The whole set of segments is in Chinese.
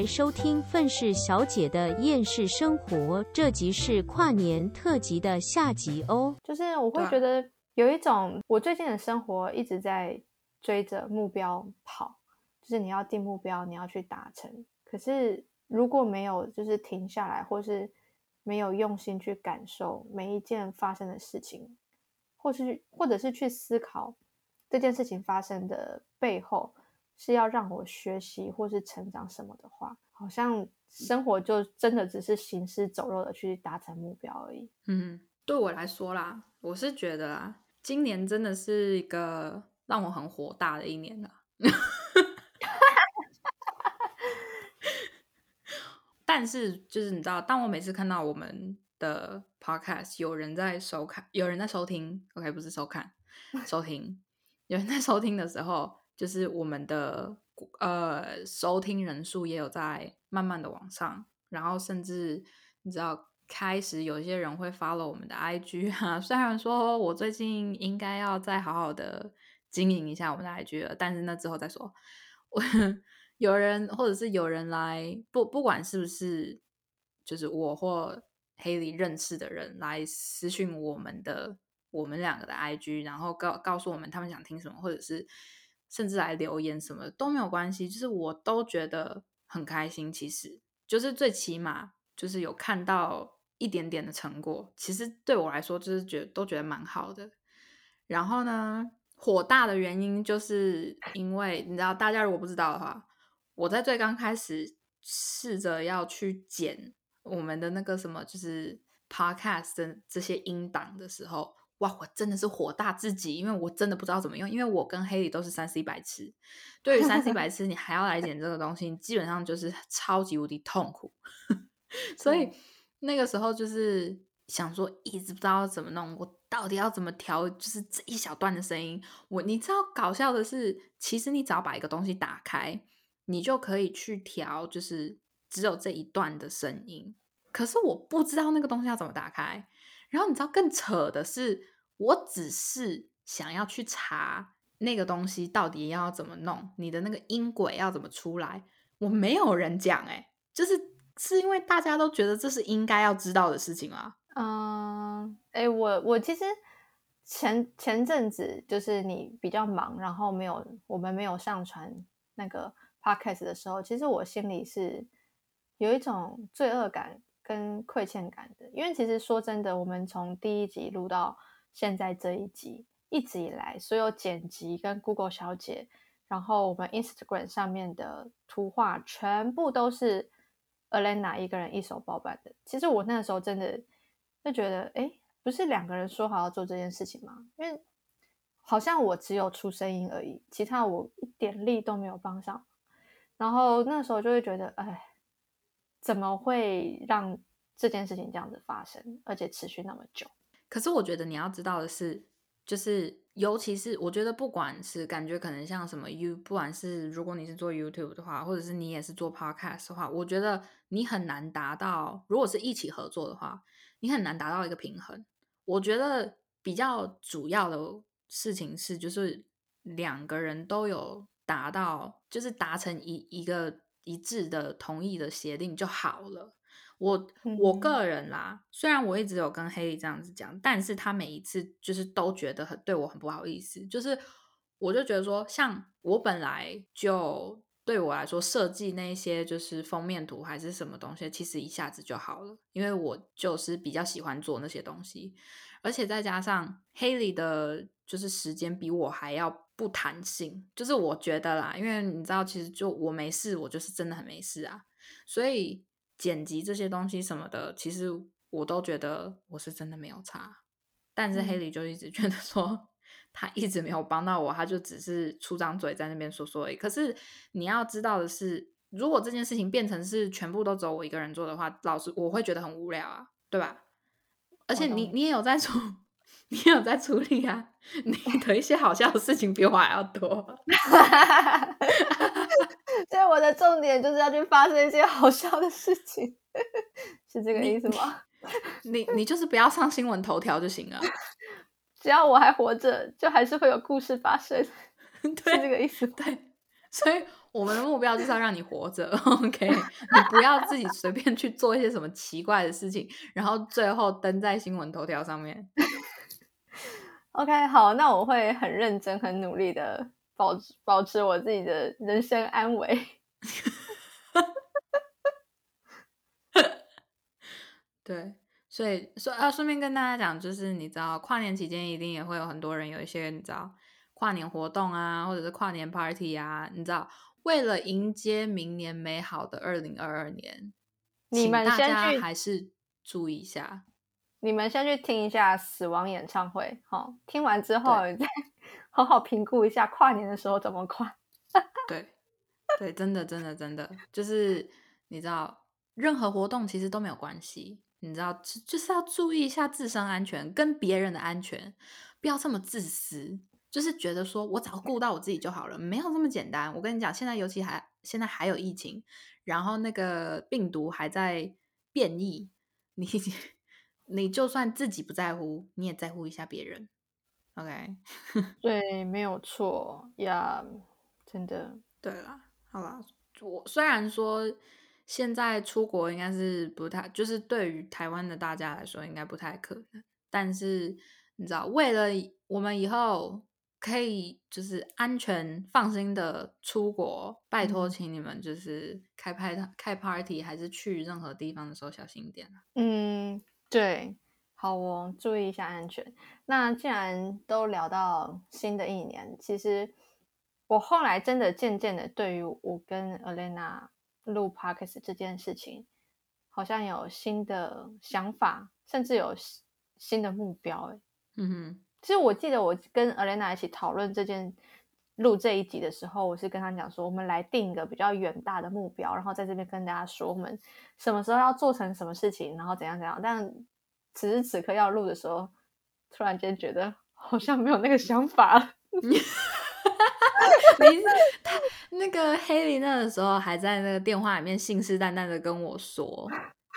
来收听愤世小姐的厌世生活，这集是跨年特辑的下集哦。就是我会觉得有一种，我最近的生活一直在追着目标跑，就是你要定目标，你要去达成，可是如果没有就是停下来，或是没有用心去感受每一件发生的事情，或者是去思考这件事情发生的背后是要让我学习或是成长什么的话，好像生活就真的只是行尸走肉的去达成目标而已。嗯，对我来说啦，我是觉得啦，今年真的是一个让我很火大的一年啦但是就是你知道，当我每次看到我们的 podcast 有人在收听 OK 不是收看收听有人在收听的时候，就是我们的收听人数也有在慢慢的往上，然后甚至你知道开始有些人会 follow 我们的 IG 啊，虽然说我最近应该要再好好的经营一下我们的 IG 了，但是那之后再说有人或者是有人来不管是不是就是我或 Haley 认识的人来私讯我们两个的 IG， 然后告诉我们他们想听什么，或者是甚至来留言什么的都没有关系，就是我都觉得很开心。其实就是最起码就是有看到一点点的成果，其实对我来说就是都觉得蛮好的。然后呢，火大的原因就是因为你知道，大家如果不知道的话，我在最刚开始试着要去剪我们的那个什么就是 podcast 的这些音档的时候，哇，我真的是火大自己，因为我真的不知道怎么用，因为我跟Haley都是 3C 白痴，对于 3C 白痴你还要来剪这个东西基本上就是超级无敌痛苦所以那个时候就是想说一直不知道怎么弄，我到底要怎么调就是这一小段的声音。你知道搞笑的是，其实你只要把一个东西打开，你就可以去调就是只有这一段的声音，可是我不知道那个东西要怎么打开。然后你知道更扯的是，我只是想要去查那个东西到底要怎么弄，你的那个音轨要怎么出来，我没有人讲欸，就是因为大家都觉得这是应该要知道的事情啊。我其实前阵子就是你比较忙，然后我们没有上传那个 podcast 的时候，其实我心里是有一种罪恶感跟亏欠感的。因为其实说真的，我们从第一集录到现在这一集，一直以来所有剪辑跟 Google 小姐，然后我们 Instagram 上面的图画全部都是 Elena 一个人一手包办的。其实我那时候真的就觉得，诶，不是两个人说好要做这件事情吗？因为好像我只有出声音而已，其他我一点力都没有帮上。然后那时候就会觉得，哎，怎么会让这件事情这样子发生，而且持续那么久。可是我觉得你要知道的是，就是尤其是我觉得不管是感觉可能像什么 不管是如果你是做 YouTube 的话，或者是你也是做 Podcast 的话，我觉得你很难达到，如果是一起合作的话，你很难达到一个平衡。我觉得比较主要的事情是，就是两个人都有达到，就是达成一个一致的同意的协定就好了。我个人啦，虽然我一直有跟Haley这样子讲，但是他每一次就是都觉得对我很不好意思。就是我就觉得说，像我本来就对我来说设计那些就是封面图还是什么东西，其实一下子就好了，因为我就是比较喜欢做那些东西。而且再加上Haley的就是时间比我还要不弹性，就是我觉得啦，因为你知道其实就我没事，我就是真的很没事啊，所以剪辑这些东西什么的，其实我都觉得我是真的没有差。但是Haley就一直觉得说他一直没有帮到我，他就只是出张嘴在那边说而已。可是你要知道的是，如果这件事情变成是全部都只有我一个人做的话，老实我会觉得很无聊啊，对吧？而且你也有在做，你有在处理啊，你的一些好笑的事情比我还要多所以我的重点就是要去发生一些好笑的事情是这个意思吗？你就是不要上新闻头条就行了只要我还活着，就还是会有故事发生，是这个意思吗？对，所以我们的目标就是要让你活着 OK， 你不要自己随便去做一些什么奇怪的事情然后最后登在新闻头条上面OK， 好，那我会很认真很努力的保持我自己的人身安危对，所以顺便跟大家讲，就是你知道跨年期间一定也会有很多人有一些你知道跨年活动啊，或者是跨年 party 啊，你知道为了迎接明年美好的2022年，你们先去，请大家还是注意一下，你们先去听一下死亡演唱会，哦，听完之后再好好评估一下跨年的时候怎么跨对对，真的就是你知道任何活动其实都没有关系，你知道就是要注意一下自身安全跟别人的安全，不要这么自私，就是觉得说我只要顾到我自己就好了，没有这么简单。我跟你讲，现在尤其现在还有疫情，然后那个病毒还在变异，你就算自己不在乎，你也在乎一下别人。OK， 对，没有错呀，真的。对啦，好啦，我虽然说现在出国应该是不太，就是对于台湾的大家来说应该不太可能，但是你知道，为了我们以后可以就是安全放心的出国，拜托请你们就是开 party 还是去任何地方的时候小心一点。嗯，对，好哦，注意一下安全。那既然都聊到新的一年，其实我后来真的渐渐的对于我跟 Elena 录 Podcast 这件事情好像有新的想法，甚至有新的目标耶。嗯哼，其实我记得我跟 Elena 一起讨论录这一集的时候，我是跟她讲说我们来定一个比较远大的目标，然后在这边跟大家说我们什么时候要做成什么事情，然后怎样怎样，但此时此刻要录的时候突然间觉得好像没有那个想法了那个 Haley 那个时候还在那个电话里面信誓旦旦的跟我说，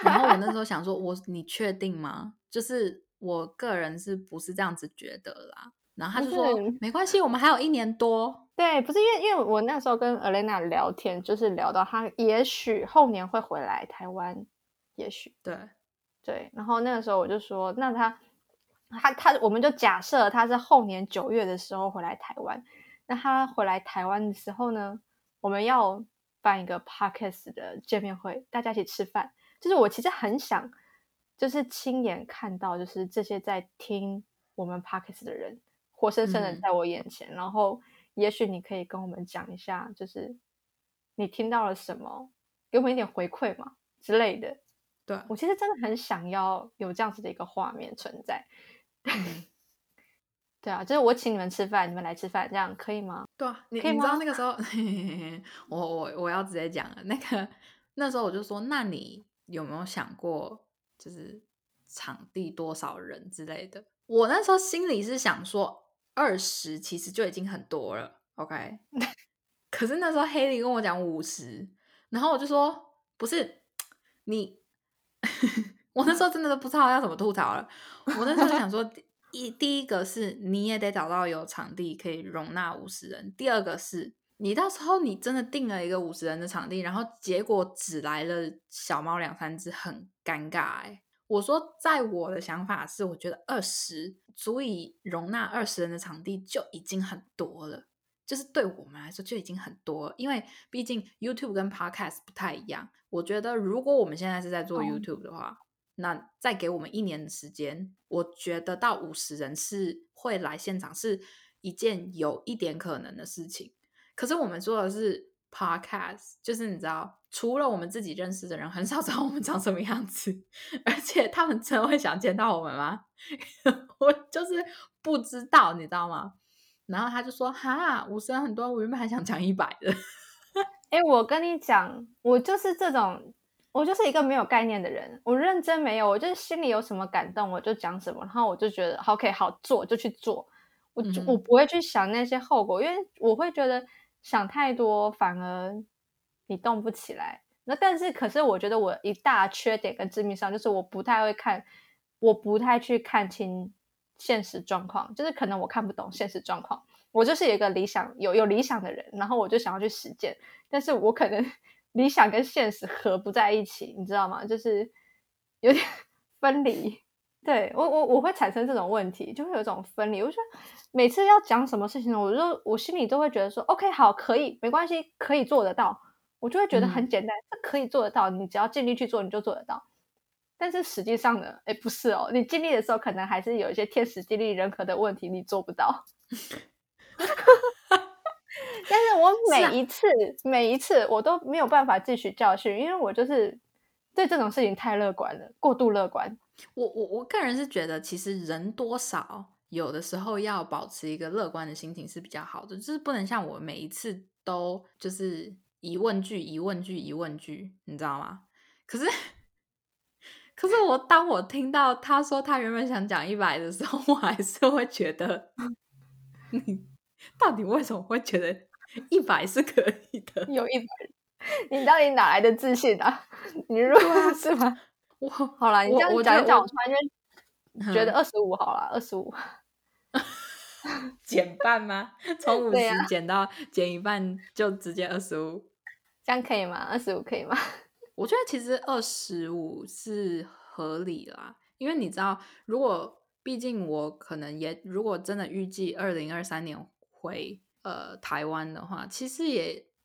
然后我那时候想说你确定吗，就是我个人是不是这样子觉得啦，然后他就说没关系，我们还有一年多。对，不是因为我那时候跟 Elena 聊天，就是聊到他也许后年会回来台湾，也许对，然后那个时候我就说那他我们就假设他是后年9月的时候回来台湾，那他回来台湾的时候呢，我们要办一个 podcast 的见面会，大家一起吃饭，就是我其实很想就是亲眼看到就是这些在听我们 podcast 的人活生生的在我眼前，然后也许你可以跟我们讲一下就是你听到了什么，给我们一点回馈嘛之类的。对，我其实真的很想要有这样子的一个画面存在对啊，就是我请你们吃饭，你们来吃饭，这样可以吗？对啊，你知道那个时候我要直接讲了，那时候我就说那你有没有想过就是场地多少人之类的，我那时候心里是想说20其实就已经很多了 OK 可是那时候黑莉跟我讲50，然后我就说不是你我那时候真的都不知道要怎么吐槽了，我那时候就想说第一个是你也得找到有场地可以容纳50人，第二个是你到时候你真的定了一个50人的场地，然后结果只来了小猫2-3只，很尴尬欸。我说在我的想法是我觉得20足以容纳20人的场地就已经很多了，就是对我们来说就已经很多了，因为毕竟 YouTube 跟 Podcast 不太一样，我觉得如果我们现在是在做 YouTube 的话，那再给我们1年的时间，我觉得到50人是会来现场是一件有一点可能的事情。可是我们做的是 podcast， 就是你知道除了我们自己认识的人很少知道我们长什么样子，而且他们真的会想见到我们吗我就是不知道你知道吗，然后他就说哈50人很多，我原本还想讲100的我跟你讲，我就是一个没有概念的人，我认真没有，我就是心里有什么感动我就讲什么，然后我就觉得 OK 好做就去做，我不会去想那些后果，因为我会觉得想太多反而你动不起来。那可是我觉得我一大缺点跟致命伤就是我不太去看清现实状况，就是可能我看不懂现实状况，我就是一个理想，有理想的人，然后我就想要去实践，但是我可能理想跟现实合不在一起，你知道吗？就是有点分离。对，我会产生这种问题，就会有一种分离。我觉得每次要讲什么事情，我心里都会觉得说 OK 好，可以，没关系，可以做得到，我就会觉得很简单，可以做得到，你只要尽力去做你就做得到。但是实际上呢，不是哦，你尽力的时候可能还是有一些天时地利人和的问题你做不到。但是我每一次我都没有办法汲取教训，因为我就是对这种事情太乐观了，过度乐观。我个人是觉得其实人多少有的时候要保持一个乐观的心情是比较好的，就是不能像我每一次都就是疑问句，你知道吗？可是我当我听到他说他原本想讲100的时候，我还是会觉得你到底为什么会觉得100是可以的？有100，你到底哪来的自信啊？你如果是吗？我好啦，你这样讲一讲，我突然就觉得25好啦，25减半吗？从50减到减一半就直接25，这样可以吗？25可以吗？我觉得其实25是合理啦，因为你知道，如果毕竟我可能也如果真的预计2023年回台湾的话，其实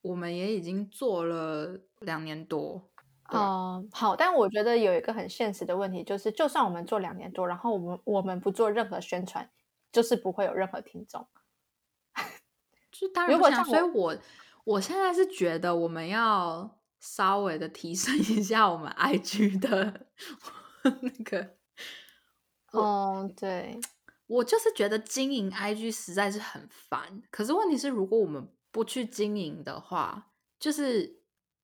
我们也已经做了2年多。好，但我觉得有一个很现实的问题，就是就算我们做2年多，然后我们不做任何宣传，就是不会有任何听众。就当然不想，所以我现在是觉得我们要稍微的提升一下我们 IG 的那个。对，我就是觉得经营 IG 实在是很烦，可是问题是如果我们不去经营的话，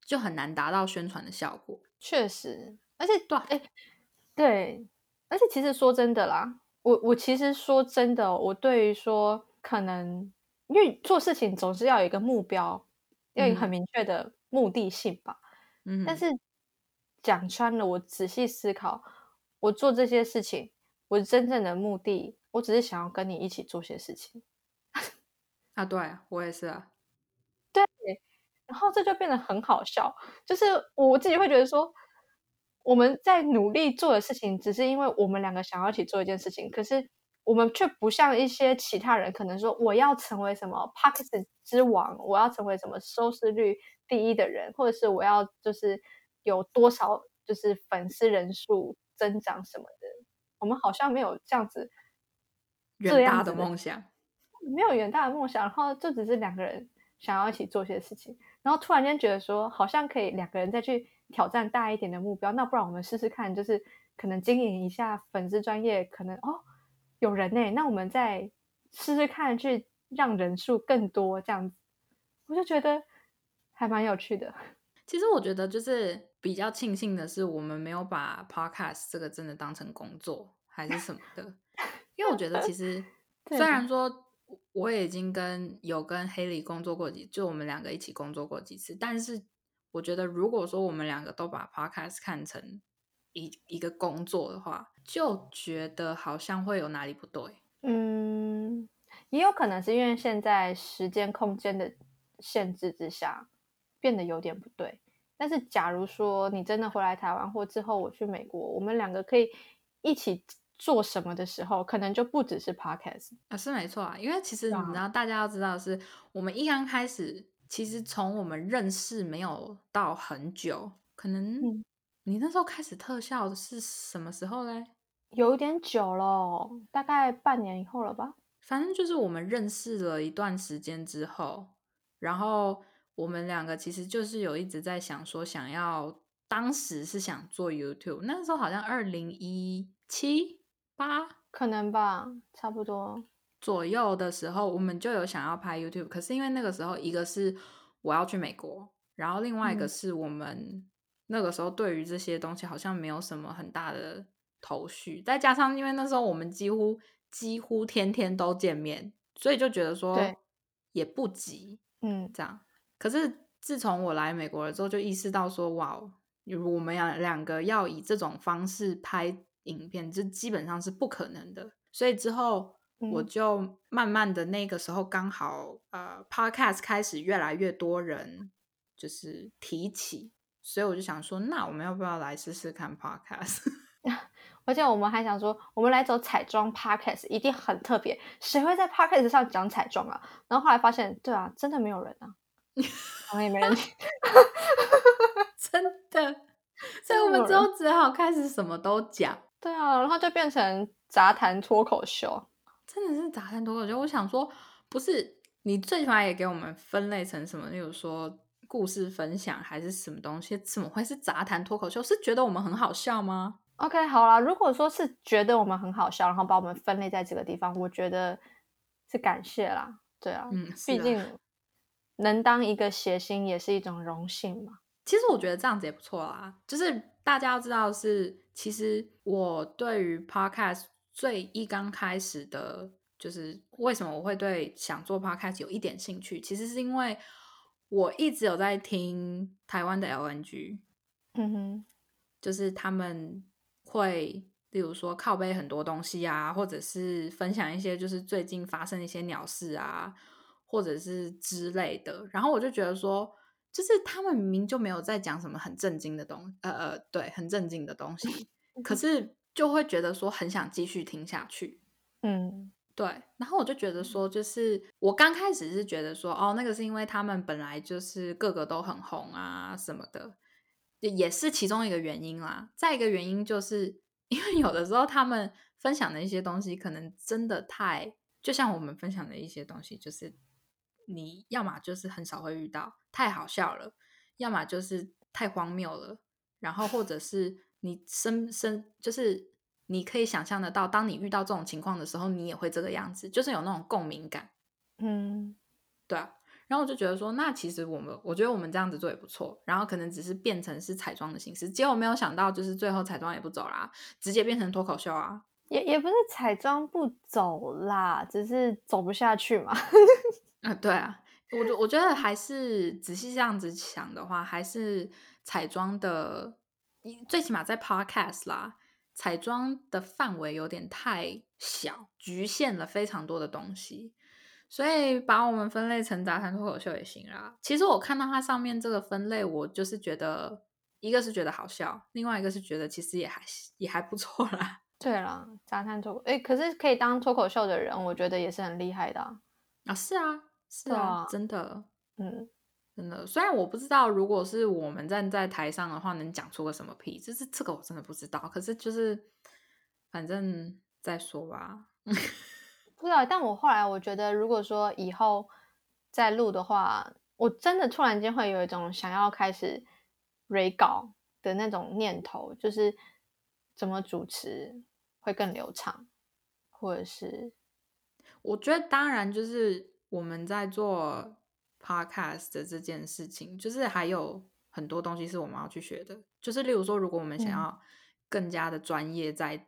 就很难达到宣传的效果。确实，而且对，而且其实说真的啦，我其实说真的，我对于说可能因为做事情总是要有一个目标，要有很明确的目的性吧。嗯，但是讲穿了，我仔细思考，我做这些事情，我真正的目的，我只是想要跟你一起做些事情。啊，对，我也是啊。对，然后这就变得很好笑，就是我自己会觉得说，我们在努力做的事情，只是因为我们两个想要一起做一件事情，可是我们却不像一些其他人，可能说我要成为什么 Podcast 之王，我要成为什么收视率第一的人，或者是我要就是有多少就是粉丝人数增长什么的。我们好像没有这样子远大的梦想，没有远大的梦想，然后就只是两个人想要一起做些事情，然后突然间觉得说好像可以两个人再去挑战大一点的目标，那不然我们试试看，就是可能经营一下粉丝专业，可能有人耶，那我们再试试看去让人数更多这样子，我就觉得还蛮有趣的。其实我觉得就是比较庆幸的是我们没有把 podcast 这个真的当成工作还是什么的，因为我觉得其实虽然说我也已经有跟 Haley 工作过就我们两个一起工作过几次，但是我觉得如果说我们两个都把 podcast 看成一个工作的话，就觉得好像会有哪里不对。也有可能是因为现在时间空间的限制之下变得有点不对，但是假如说你真的回来台湾，或之后我去美国，我们两个可以一起做什么的时候，可能就不只是 podcast。 是没错啊，因为其实你知道，大家要知道的是，我们一刚开始其实从我们认识没有到很久，可能你那时候开始特效是什么时候嘞？有点久了，大概半年以后了吧。反正就是我们认识了一段时间之后，然后我们两个其实就是有一直在想说想要，当时是想做 YouTube， 那时候好像2017、8可能吧，差不多左右的时候我们就有想要拍 YouTube， 可是因为那个时候一个是我要去美国，然后另外一个是我们那个时候对于这些东西好像没有什么很大的头绪，再加上因为那时候我们几乎天天都见面，所以就觉得说也不急这样。可是自从我来美国了之后，就意识到说哇，我们两个要以这种方式拍影片，这基本上是不可能的，所以之后我就慢慢的那个时候刚好Podcast 开始越来越多人就是提起，所以我就想说那我们要不要来试试看 Podcast。 而且我们还想说我们来走彩妆 Podcast 一定很特别，谁会在 Podcast 上讲彩妆啊？然后后来发现对啊，真的没有人啊，我们也没人听。真的，所以我们之后只好开始什么都讲。对啊，然后就变成杂谈脱口秀，真的是杂谈脱口秀。我想说不是你最起码也给我们分类成什么，例如说故事分享还是什么东西，怎么会是杂谈脱口秀？是觉得我们很好笑吗？ OK 好啦，如果说是觉得我们很好笑然后把我们分类在这个地方，我觉得是感谢啦。对啊，毕竟能当一个谐星也是一种荣幸嘛。其实我觉得这样子也不错啦，就是大家要知道是其实我对于 podcast 最一刚开始的就是为什么我会对想做 podcast 有一点兴趣，其实是因为我一直有在听台湾的 LNG。 嗯哼，就是他们会例如说靠背很多东西啊，或者是分享一些就是最近发生一些鸟事啊或者是之类的，然后我就觉得说就是他们明明就没有在讲什么很正经的东西，对，很正经的东西，可是就会觉得说很想继续听下去。嗯，对，然后我就觉得说就是我刚开始是觉得说哦，那个是因为他们本来就是个个都很红啊什么的，也是其中一个原因啦。再一个原因就是因为有的时候他们分享的一些东西可能真的太就像我们分享的一些东西，就是你要嘛就是很少会遇到太好笑了，要么就是太荒谬了，然后或者是你就是你可以想象得到当你遇到这种情况的时候你也会这个样子，就是有那种共鸣感。嗯，对啊，然后我就觉得说那其实我觉得我们这样子做也不错，然后可能只是变成是彩妆的形式，结果没有想到就是最后彩妆也不走啦，直接变成脱口秀啊。也不是彩妆不走啦，只是走不下去嘛。对啊，我觉得还是仔细这样子想的话，还是彩妆的最起码在 podcast 啦，彩妆的范围有点太小，局限了非常多的东西，所以把我们分类成杂谈脱口秀也行啦。其实我看到它上面这个分类，我就是觉得一个是觉得好笑，另外一个是觉得其实也还不错啦。对啦，杂谈脱口秀，可是可以当脱口秀的人我觉得也是很厉害的啊。啊，是啊是啊，真的，嗯，真的。虽然我不知道如果是我们站在台上的话能讲出个什么屁，就是这个我真的不知道，可是就是反正再说吧。不知道，但我后来我觉得如果说以后再录的话，我真的突然间会有一种想要开始 re 稿的那种念头，就是怎么主持会更流畅，或者是我觉得当然就是我们在做 podcast 的这件事情就是还有很多东西是我们要去学的，就是例如说如果我们想要更加的专业在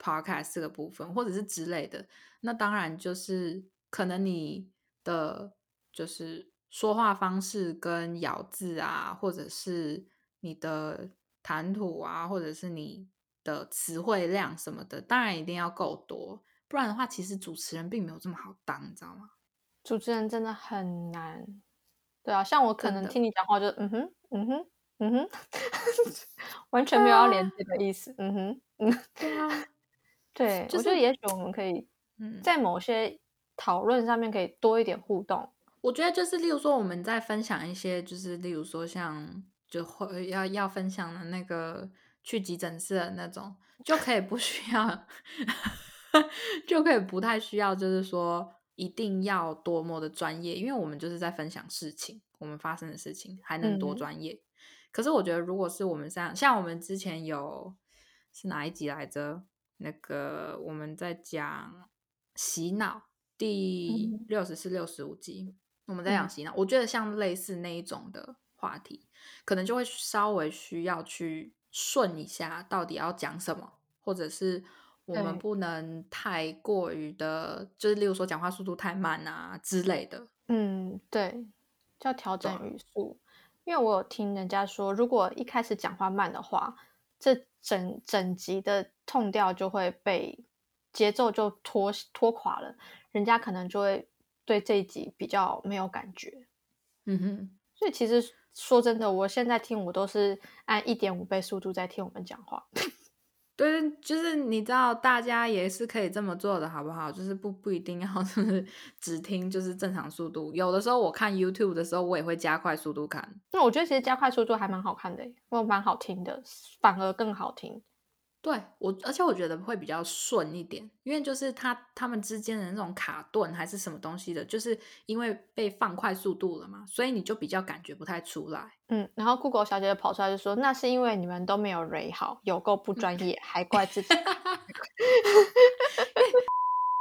podcast 这个部分或者是之类的，那当然就是可能你的就是说话方式跟咬字啊，或者是你的谈吐啊，或者是你的词汇量什么的，当然一定要够多，不然的话其实主持人并没有这么好当，你知道吗？主持人真的很难。对啊，像我可能听你讲话就嗯哼嗯哼嗯哼完全没有要连接的意思。啊，嗯哼嗯，对啊，对，就是，我觉得也许我们可以在某些讨论上面可以多一点互动。我觉得就是例如说我们在分享一些就是例如说像就会要分享的那个去急诊室的那种就可以不需要就可以不太需要就是说一定要多么的专业，因为我们就是在分享事情，我们发生的事情还能多专业。可是我觉得如果是我们像我们之前有是哪一集来着，那个我们在讲洗脑第64、65集，我们在讲洗脑，我觉得像类似那一种的话题可能就会稍微需要去顺一下到底要讲什么，或者是我们不能太过于的就是例如说讲话速度太慢啊之类的。嗯，对，就要调整语速。因为我有听人家说如果一开始讲话慢的话，这整集的tone调就会被节奏就拖垮了，人家可能就会对这一集比较没有感觉。嗯哼，所以其实说真的，我现在听我都是按 1.5 倍速度在听我们讲话。对，就是你知道大家也是可以这么做的好不好，就是不一定要就是只听就是正常速度。有的时候我看 YouTube 的时候我也会加快速度看，那我觉得其实加快速度还蛮好看的，我蛮好听的，反而更好听。对，而且我觉得会比较顺一点，因为就是他们之间的那种卡顿还是什么东西的，就是因为被放快速度了嘛，所以你就比较感觉不太出来。嗯，然后 Google 小姐就跑出来就说，那是因为你们都没有 read 好，有够不专业，还怪自己。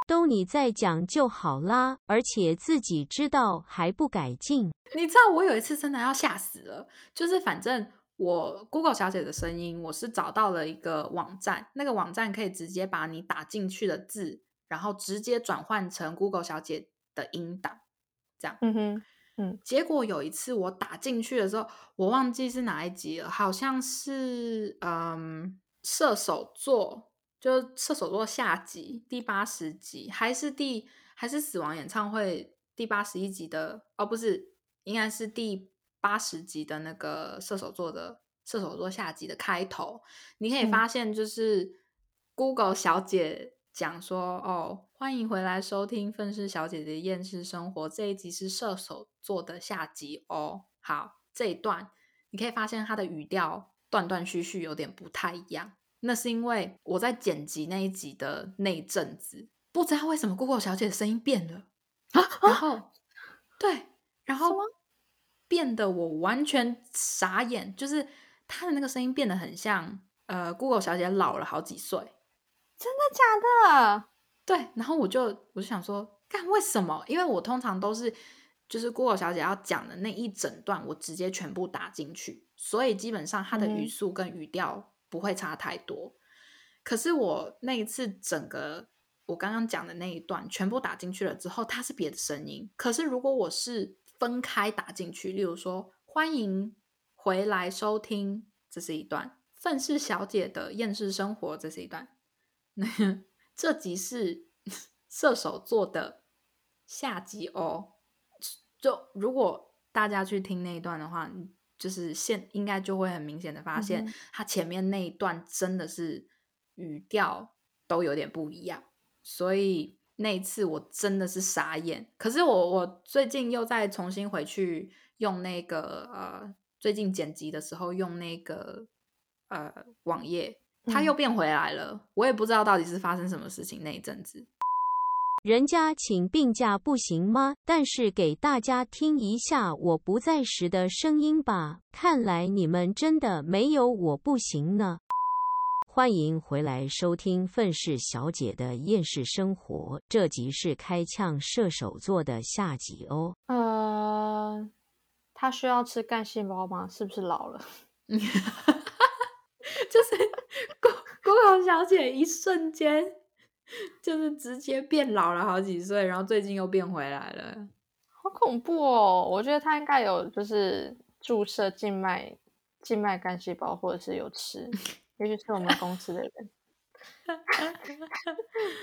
都你在讲就好啦，而且自己知道还不改进。你知道我有一次真的要吓死了，就是反正我 Google 小姐的声音我是找到了一个网站，那个网站可以直接把你打进去的字然后直接转换成 Google 小姐的音档这样。嗯哼，嗯，结果有一次我打进去的时候我忘记是哪一集了，好像是射手座下集第80集还是死亡演唱会第81集的，哦不是，应该是第80集的那个射手座下集的开头，你可以发现就是、Google 小姐讲说，哦，欢迎回来收听愤世小姐的厌世生活，这一集是射手座的下集哦。好，这一段你可以发现它的语调断断续续有点不太一样，那是因为我在剪辑那一集的那一阵子不知道为什么 Google 小姐的声音变了、然后对，然后变得我完全傻眼，就是她的那个声音变得很像Google 小姐老了好几岁。真的假的？对，然后我就想说干为什么，因为我通常都是就是 Google 小姐要讲的那一整段我直接全部打进去，所以基本上她的语速跟语调不会差太多、可是我那一次整个我刚刚讲的那一段全部打进去了之后它是别的声音，可是如果我是分开打进去，例如说欢迎回来收听这是一段，愤世小姐的厌世生活这是一段，这集是射手座的下集哦，就如果大家去听那一段的话就是应该就会很明显的发现它前面那一段真的是语调都有点不一样，所以那一次我真的是傻眼。可是我最近又再重新回去用那个最近剪辑的时候用那个网页，它又变回来了、我也不知道到底是发生什么事情。那一阵子人家请病假不行吗？但是给大家听一下我不在时的声音吧，看来你们真的没有我不行呢。欢迎回来收听愤世小姐的厌世生活，这集是开呛射手座的下集哦。他需要吃干细胞吗？是不是老了？就是Google 小姐一瞬间就是直接变老了好几岁，然后最近又变回来了，好恐怖哦。我觉得他应该有就是注射静脉干细胞，或者是有吃也就是我们公司的人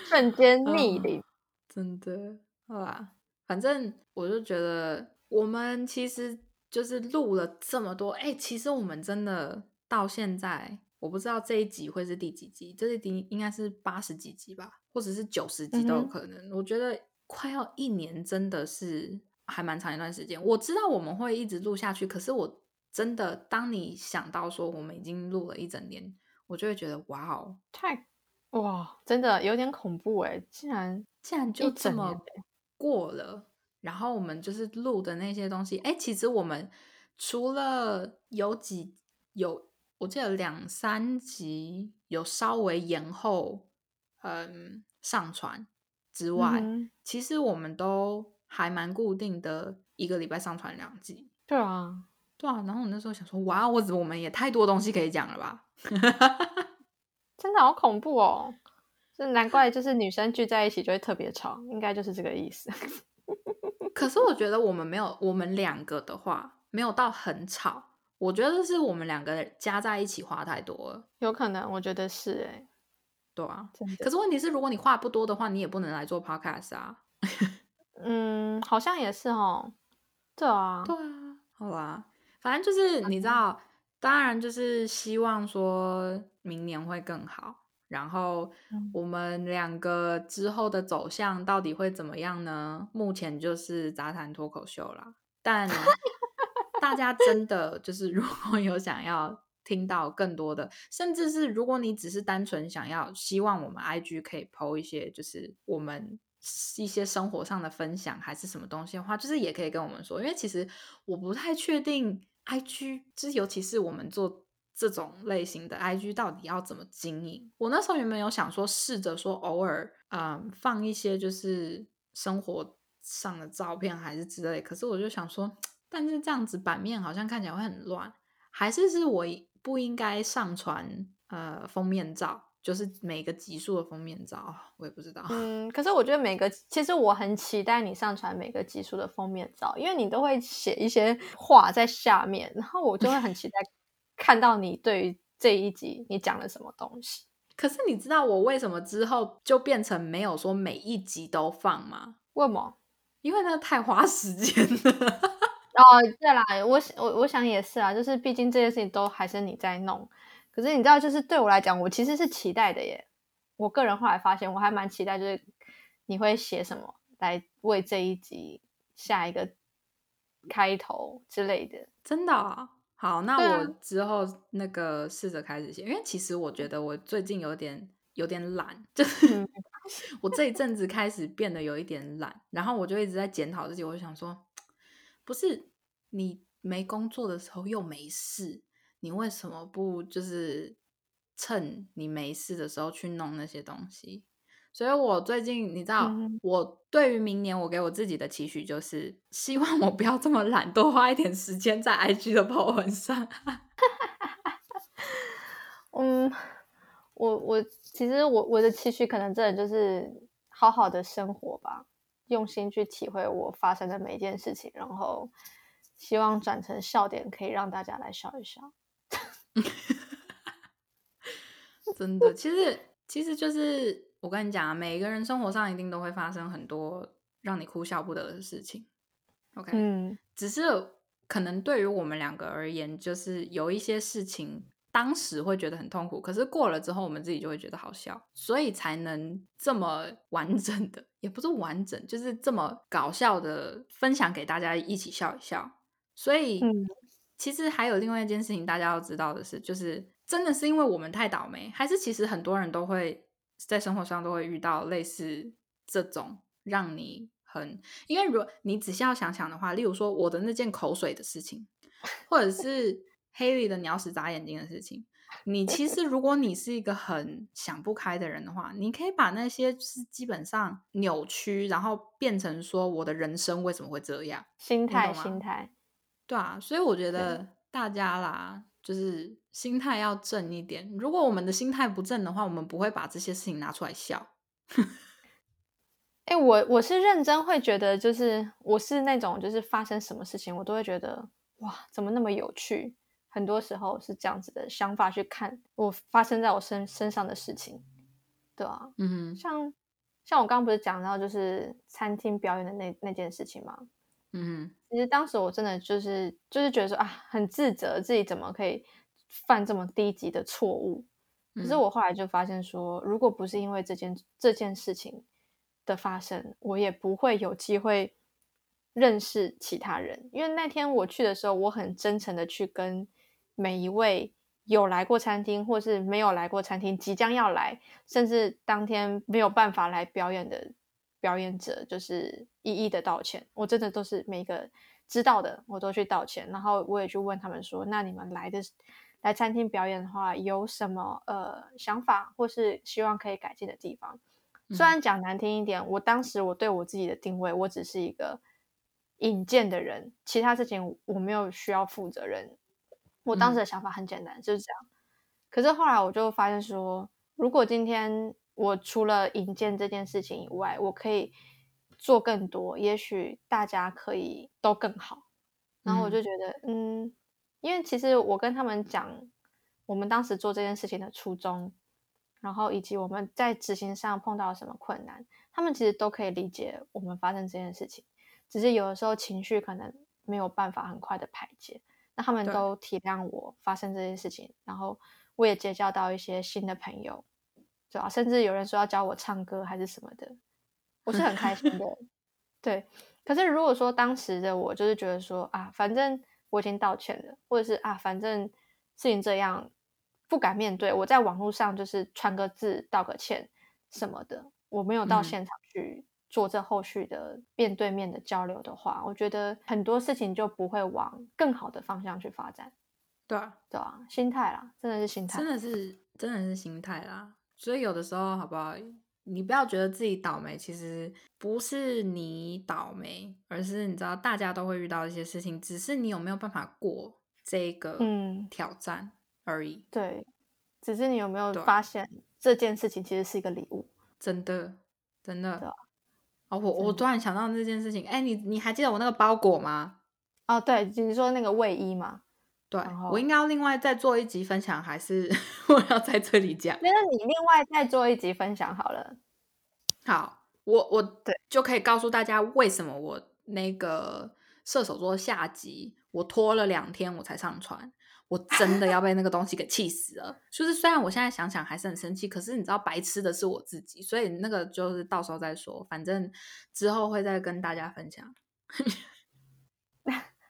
瞬间逆龄、真的。好啦，反正我就觉得我们其实就是录了这么多其实我们真的到现在我不知道这一集会是第几集，这一集应该是80几集吧，或者是90集都有可能、我觉得快要1年真的是还蛮长一段时间。我知道我们会一直录下去，可是我真的当你想到说我们已经录了一整年，我就会觉得哇哦，哇，真的有点恐怖耶，竟然就这么过了。然后我们就是录的那些东西其实我们除了有我记得2-3集有稍微延后上传之外、其实我们都还蛮固定的一个礼拜上传2集。对啊，然后我那时候想说哇，我们也太多东西可以讲了吧。真的好恐怖哦，就难怪就是女生聚在一起就会特别吵，应该就是这个意思。可是我觉得我们两个的话没有到很吵，我觉得是我们两个加在一起话太多了，有可能，我觉得是。对啊，可是问题是如果你话不多的话你也不能来做 podcast 啊。嗯，好像也是哦。对啊对啊，好啦，反正就是你知道，当然就是希望说明年会更好，然后我们两个之后的走向到底会怎么样呢？目前就是杂谈脱口秀啦，但大家真的就是如果有想要听到更多的，甚至是如果你只是单纯想要希望我们 IG 可以 po 一些就是我们一些生活上的分享还是什么东西的话，就是也可以跟我们说，因为其实我不太确定 IG 就是尤其是我们做这种类型的 IG 到底要怎么经营。我那时候原本有想说试着说偶尔放一些就是生活上的照片还是之类，可是我就想说但是这样子版面好像看起来会很乱，还是我不应该上传封面照，就是每个集数的封面照，我也不知道。嗯，可是我觉得每个，其实我很期待你上传每个集数的封面照，因为你都会写一些话在下面，然后我就会很期待看到你对于这一集你讲了什么东西。可是你知道我为什么之后就变成没有说每一集都放吗？为什么？因为那太花时间了。哦，对啦，我想也是啊，就是毕竟这件事情都还是你在弄。可是你知道，就是对我来讲，我其实是期待的耶。我个人后来发现，我还蛮期待，就是你会写什么来为这一集下一个开头之类的。真的啊、哦？好，那我之后那个试着开始写，因为其实我觉得我最近有点懒，就是我这一阵子开始变得有一点懒，然后我就一直在检讨自己，我就想说。不是你没工作的时候又没事，你为什么不就是趁你没事的时候去弄那些东西？所以我最近你知道、我对于明年我给我自己的期许就是希望我不要这么懒，多花一点时间在 IG 的 po 文上。嗯，我其实我的期许可能真的就是好好的生活吧，用心去体会我发生的每一件事情，然后希望转成笑点可以让大家来笑一笑。真的，其实就是我跟你讲、啊、每一个人生活上一定都会发生很多让你哭笑不得的事情。 OK、只是可能对于我们两个而言，就是有一些事情当时会觉得很痛苦，可是过了之后我们自己就会觉得好笑，所以才能这么完整的，也不是完整，就是这么搞笑的分享给大家一起笑一笑。所以、其实还有另外一件事情大家要知道的是，就是真的是因为我们太倒霉，还是其实很多人都会在生活上都会遇到类似这种让你很，因为如果你仔细要想想的话，例如说我的那件口水的事情，或者是Haley 的鸟屎眨眼睛的事情，你其实如果你是一个很想不开的人的话，你可以把那些就是基本上扭曲然后变成说我的人生为什么会这样，心态。对啊，所以我觉得大家啦就是心态要正一点，如果我们的心态不正的话，我们不会把这些事情拿出来笑。欸，我是认真会觉得，就是我是那种就是发生什么事情我都会觉得哇怎么那么有趣，很多时候是这样子的想法去看我发生在我身上的事情。对啊，像我刚刚不是讲到就是餐厅表演的那件事情嘛，其实当时我真的就是觉得说啊，很自责自己怎么可以犯这么低级的错误。可是我后来就发现说，如果不是因为这件事情的发生，我也不会有机会认识其他人。因为那天我去的时候，我很真诚的去跟每一位有来过餐厅或是没有来过餐厅，即将要来甚至当天没有办法来表演的表演者，就是一一的道歉。我真的都是每一个知道的我都去道歉，然后我也去问他们说，那你们来餐厅表演的话有什么想法或是希望可以改进的地方。虽然讲难听一点，当时我对我自己的定位，我只是一个引荐的人，其他事情我没有需要负责任。我当时的想法很简单、就是这样。可是后来我就发现说，如果今天我除了引荐这件事情以外，我可以做更多，也许大家可以都更好。然后我就觉得因为其实我跟他们讲我们当时做这件事情的初衷，然后以及我们在执行上碰到什么困难，他们其实都可以理解我们发生这件事情，只是有的时候情绪可能没有办法很快的排解，那他们都体谅我发生这件事情，然后我也结交到一些新的朋友，对啊，甚至有人说要教我唱歌还是什么的，我是很开心的对，可是如果说当时的我就是觉得说啊，反正我已经道歉了，或者是啊，反正事情这样不敢面对，我在网络上就是传个字道个歉什么的，我没有到现场去做这后续的面对面的交流的话，我觉得很多事情就不会往更好的方向去发展。对啊，对啊，心态啦，真的是心态，真的是心态啦。所以有的时候好不好，你不要觉得自己倒霉，其实不是你倒霉，而是你知道大家都会遇到一些事情，只是你有没有办法过这个挑战而已。对，只是你有没有发现这件事情其实是一个礼物。真的真的、啊哦、我突然想到这件事情，哎，你还记得我那个包裹吗？哦，对，你说那个卫衣吗？对，我应该要另外再做一集分享，还是我要在这里讲？那你另外再做一集分享好了。好，我就可以告诉大家为什么我那个射手座下集我拖了2天我才上传，我真的要被那个东西给气死了就是虽然我现在想想还是很生气，可是你知道白痴的是我自己，所以那个就是到时候再说，反正之后会再跟大家分享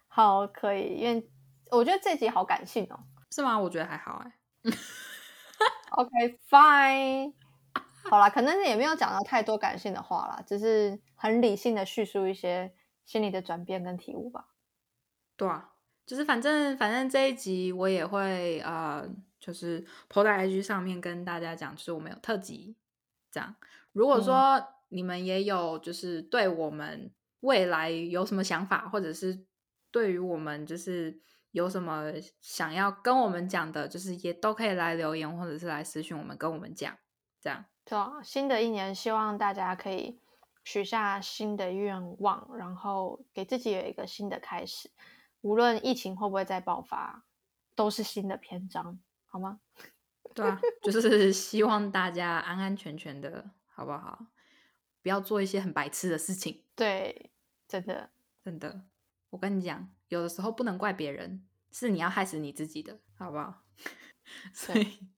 好，可以，因为我觉得这集好感性哦。是吗？我觉得还好哎OK fine 好啦，可能也没有讲到太多感性的话啦，只是很理性的叙述一些心理的转变跟体悟吧。对啊，就是反正这一集我也会就是po在 IG 上面跟大家讲，就是我们有特辑这样。如果说你们也有就是对我们未来有什么想法，或者是对于我们就是有什么想要跟我们讲的，就是也都可以来留言或者是来私讯我们跟我们讲这样。对啊，新的一年希望大家可以许下新的愿望，然后给自己有一个新的开始，无论疫情会不会再爆发，都是新的篇章好吗？对啊就是希望大家安安全全的好不好，不要做一些很白痴的事情。对，真的真的，我跟你讲，有的时候不能怪别人，是你要害死你自己的，好不好？所以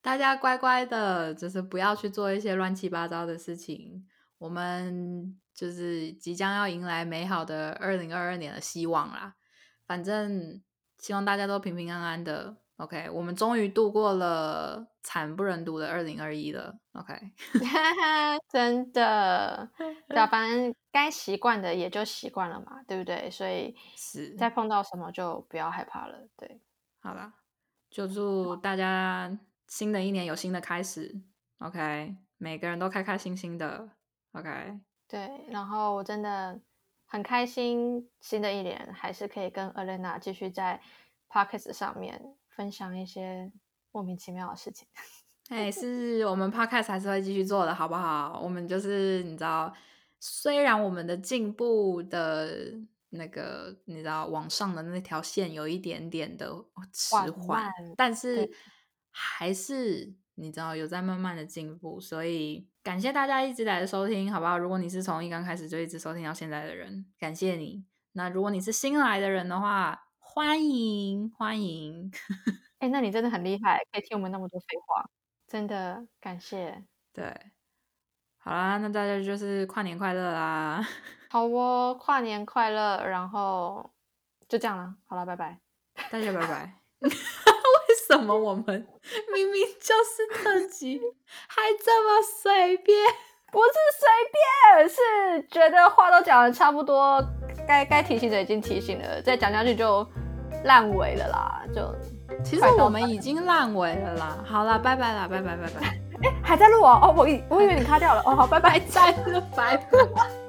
大家乖乖的，就是不要去做一些乱七八糟的事情。我们就是即将要迎来美好的2022年的希望啦。反正希望大家都平平安安的。OK， 我们终于度过了惨不忍睹的2021了。OK， 真的，对，反正该习惯的也就习惯了嘛，对不对？所以再碰到什么就不要害怕了。对，好啦，就祝大家新的一年有新的开始。OK， 每个人都开开心心的。OK， 对，然后我真的很开心，新的一年还是可以跟 Elena 继续在 Podcast 上面分享一些莫名其妙的事情哎、hey， 是我们 podcast 还是会继续做的好不好？我们就是你知道，虽然我们的进步的那个你知道往上的那条线有一点点的迟缓，但是还是你知道有在慢慢的进步，所以感谢大家一直来的收听好不好？如果你是从一刚开始就一直收听到现在的人，感谢你。那如果你是新来的人的话，欢迎欢迎、欸、那你真的很厉害，可以听我们那么多废话，真的感谢。对，好啦，那大家就是跨年快乐啦。好哦，跨年快乐，然后就这样啦。好啦，拜拜，大家拜拜为什么我们明明就是特辑还这么随便？不是随便，是觉得话都讲得差不多，该提醒的已经提醒了，再讲下去就烂尾了啦。就其实我们已经烂尾了啦。好啦，拜拜啦，拜拜拜拜。哎、欸，还在录啊？哦，我以为你卡掉了。哦，好，拜拜，再见，拜拜。